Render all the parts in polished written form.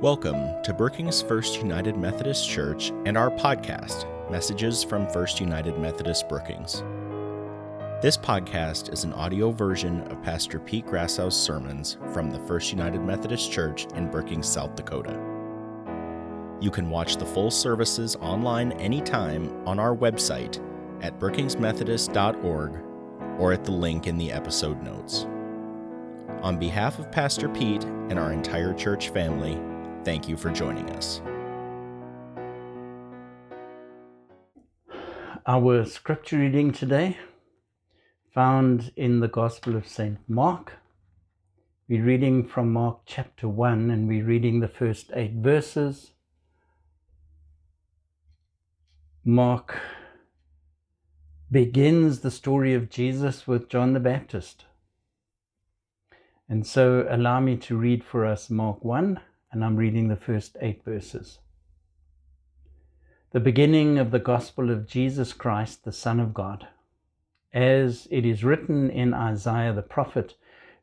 Welcome to Brookings First United Methodist Church and our podcast, Messages from First United Methodist Brookings. This podcast is an audio version of Pastor Pete Grasshouse's sermons from the First United Methodist Church in Brookings, South Dakota. You can watch the full services online anytime on our website at BrookingsMethodist.org or at the link in the episode notes. On behalf of Pastor Pete and our entire church family, thank you for joining us. Our scripture reading today, found in the Gospel of St. Mark. We're reading from Mark chapter 1, and we're reading the first 8 verses. Mark begins the story of Jesus with John the Baptist. And so allow me to read for us Mark 1. And I'm reading the first 8 verses. The beginning of the gospel of Jesus Christ, the Son of God. As it is written in Isaiah the prophet,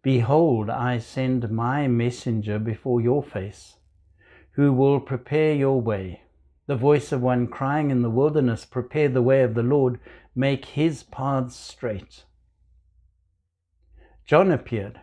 "Behold, I send my messenger before your face, who will prepare your way. The voice of one crying in the wilderness, prepare the way of the Lord, make his paths straight." John appeared,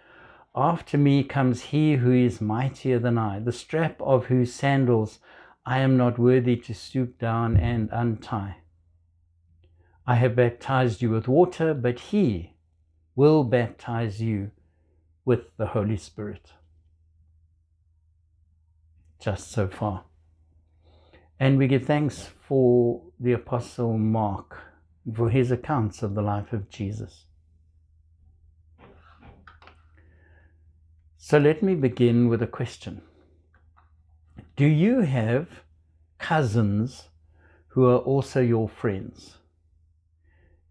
"After me comes he who is mightier than I, the strap of whose sandals I am not worthy to stoop down and untie. I have baptized you with water, but he will baptize you with the Holy Spirit." Just so far. And we give thanks for the Apostle Mark for his accounts of the life of Jesus. So let me begin with a question. Do you have cousins who are also your friends?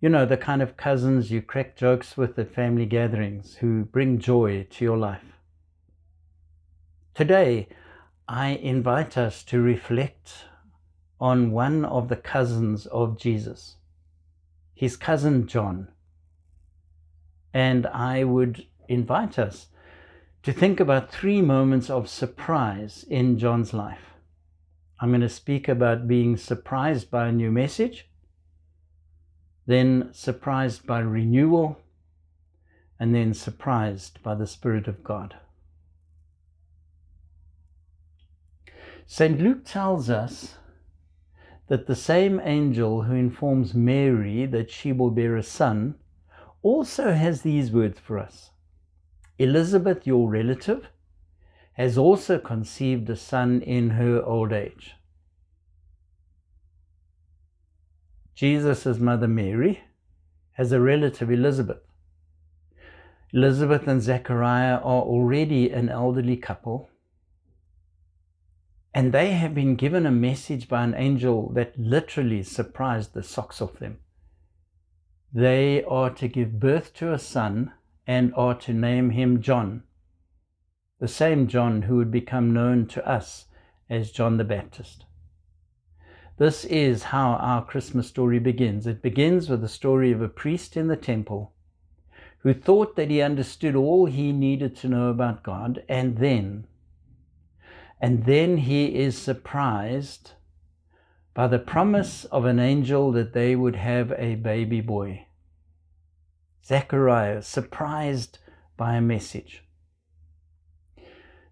You know, the kind of cousins you crack jokes with at family gatherings who bring joy to your life. Today, I invite us to reflect on one of the cousins of Jesus, his cousin John. And I would invite us to think about 3 moments of surprise in John's life. I'm going to speak about being surprised by a new message, then surprised by renewal, and then surprised by the Spirit of God. St. Luke tells us that the same angel who informs Mary that she will bear a son also has these words for us. "Elizabeth, your relative, has also conceived a son in her old age." Jesus' mother Mary has a relative, Elizabeth. Elizabeth and Zechariah are already an elderly couple, and they have been given a message by an angel that literally surprised the socks off them. They are to give birth to a son and are to name him John, the same John who would become known to us as John the Baptist. This is how our Christmas story begins. It begins with the story of a priest in the temple who thought that he understood all he needed to know about God, and then he is surprised by the promise of an angel that they would have a baby boy. Zechariah, surprised by a message.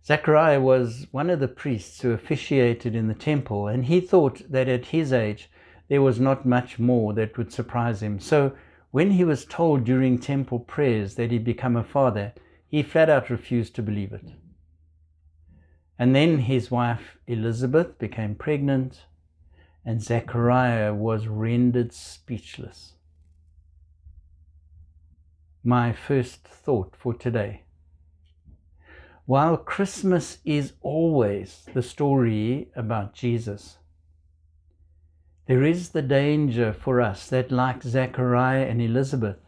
Zechariah was one of the priests who officiated in the temple, and he thought that at his age there was not much more that would surprise him. So when he was told during temple prayers that he'd become a father, he flat out refused to believe it. And then his wife Elizabeth became pregnant, and Zechariah was rendered speechless. My first thought for today. While Christmas is always the story about Jesus, There is the danger for us that, like Zechariah and Elizabeth,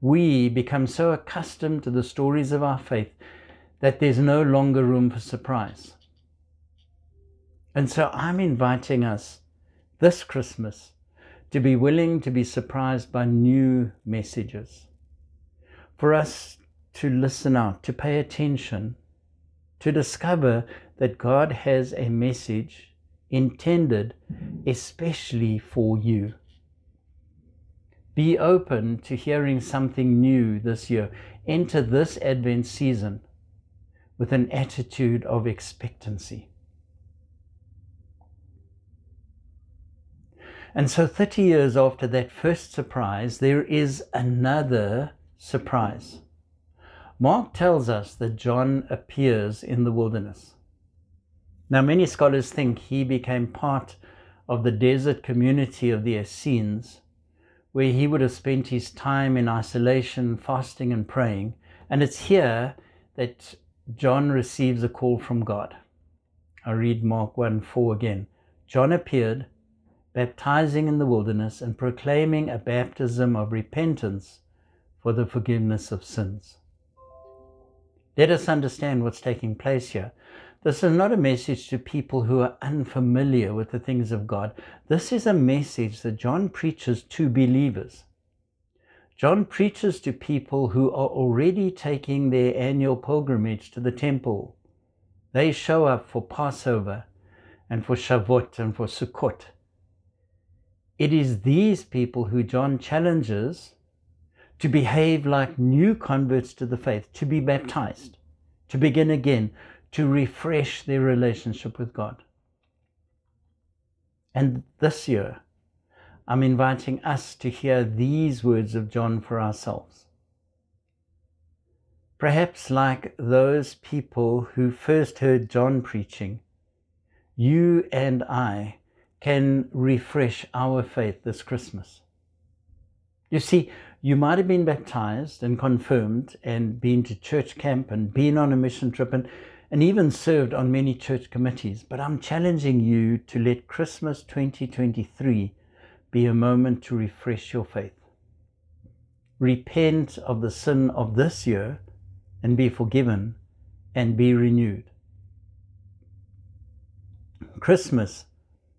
we become so accustomed to the stories of our faith that there's no longer room for surprise. And so I'm inviting us this Christmas to be willing to be surprised by new messages, for us to listen out, to pay attention, to discover that God has a message intended especially for you. Be open to hearing something new this year. Enter this Advent season with an attitude of expectancy. And so 30 years after that first surprise, there is another surprise. Mark tells us that John appears in the wilderness. Now, many scholars think he became part of the desert community of the Essenes, where he would have spent his time in isolation, fasting and praying. And it's here that John receives a call from God. I read Mark 1:4 again. John appeared, baptizing in the wilderness and proclaiming a baptism of repentance for the forgiveness of sins. Let us understand what's taking place here. This is not a message to people who are unfamiliar with the things of God. This is a message that John preaches to believers. John preaches to people who are already taking their annual pilgrimage to the temple. They show up for Passover and for Shavuot and for Sukkot. It is these people who John challenges to behave like new converts to the faith, to be baptized, to begin again, to refresh their relationship with God. And this year, I'm inviting us to hear these words of John for ourselves. Perhaps like those people who first heard John preaching, you and I can refresh our faith this Christmas. You see, you might have been baptized and confirmed and been to church camp and been on a mission trip and even served on many church committees, but I'm challenging you to let Christmas 2023 be a moment to refresh your faith. Repent of the sin of this year and be forgiven and be renewed. Christmas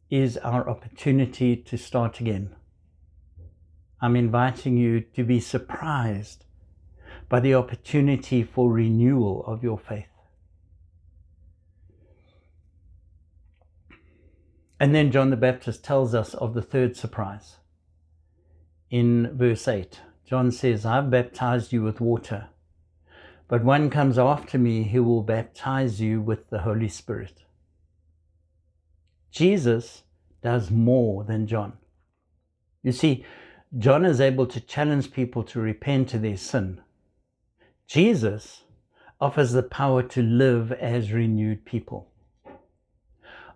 is our opportunity to start again. I'm inviting you to be surprised by the opportunity for renewal of your faith. And then John the Baptist tells us of the third surprise. In verse 8, John says, I've baptized you with water, but one comes after me who will baptize you with the Holy Spirit. Jesus does more than John. You see, John is able to challenge people to repent of their sin. Jesus offers the power to live as renewed people.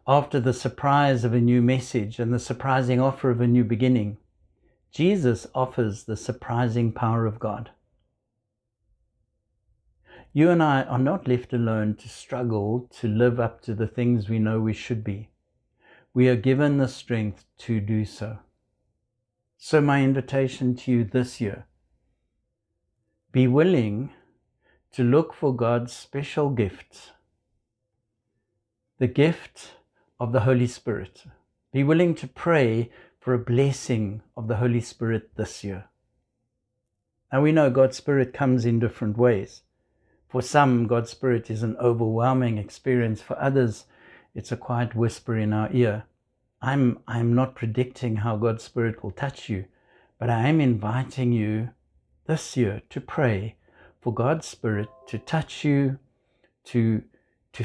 After the surprise of a new message and the surprising offer of a new beginning, Jesus offers the surprising power of God. You and I are not left alone to struggle to live up to the things we know we should be. We are given the strength to do so. So my invitation to you this year, be willing to look for God's special gift, the gift of the Holy Spirit. Be willing to pray for a blessing of the Holy Spirit this year. Now we know God's Spirit comes in different ways. For some, God's Spirit is an overwhelming experience. For others, it's a quiet whisper in our ear. I'm not predicting how God's Spirit will touch you, but I am inviting you this year to pray for God's Spirit to touch you, to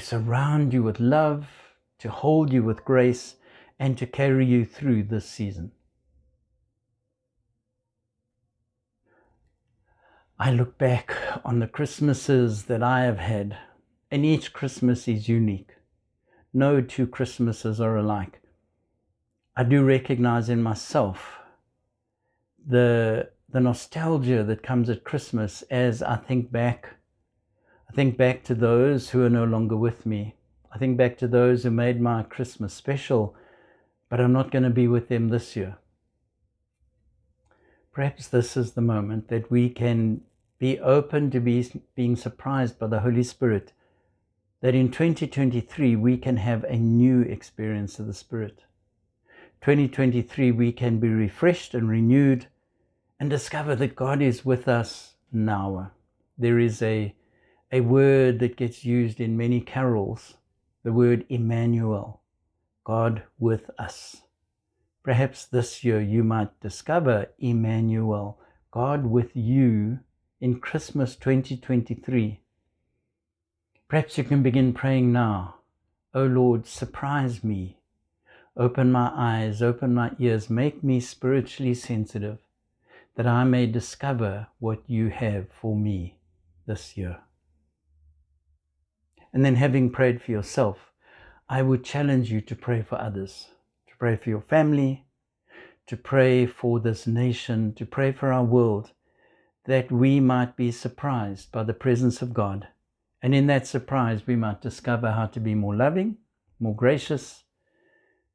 surround you with love, to hold you with grace, and to carry you through this season. I look back on the Christmases that I have had, and each Christmas is unique. No two Christmases are alike. I do recognize in myself the nostalgia that comes at Christmas as I think back. I think back to those who are no longer with me. I think back to those who made my Christmas special. but I'm not going to be with them this year. Perhaps this is the moment that we can be open to being surprised by the Holy Spirit, that in 2023 we can have a new experience of the Spirit. 2023 we can be refreshed and renewed and discover that God is with us now. There is a word that gets used in many carols, the word Emmanuel, God with us. Perhaps this year you might discover Emmanuel, God with you, in Christmas 2023. Perhaps you can begin praying now. O Lord, surprise me. Open my eyes, open my ears, make me spiritually sensitive, that I may discover what you have for me this year. And then, having prayed for yourself, I would challenge you to pray for others, to pray for your family, to pray for this nation, to pray for our world, that we might be surprised by the presence of God. And in that surprise, we might discover how to be more loving, more gracious,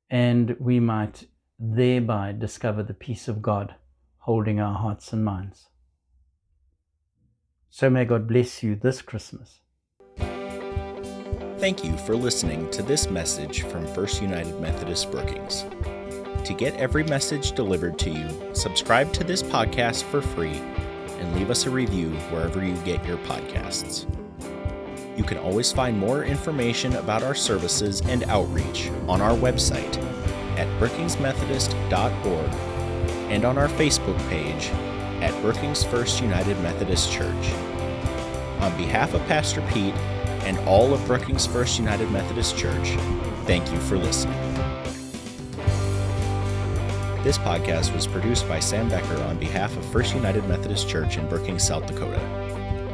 and we might thereby discover the peace of God holding our hearts and minds. So may God bless you this Christmas. Thank you for listening to this message from First United Methodist Brookings. To get every message delivered to you, subscribe to this podcast for free and leave us a review wherever you get your podcasts. You can always find more information about our services and outreach on our website at BrookingsMethodist.org and on our Facebook page at Brookings First United Methodist Church. On behalf of Pastor Pete and all of Brookings First United Methodist Church, thank you for listening. This podcast was produced by Sam Becker on behalf of First United Methodist Church in Brookings, South Dakota.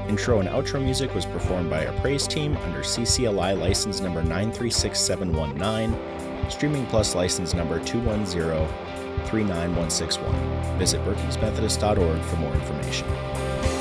Intro and outro music was performed by our praise team under CCLI license number 936719, Streaming Plus license number 210-39161. Visit BrookingsMethodist.org for more information.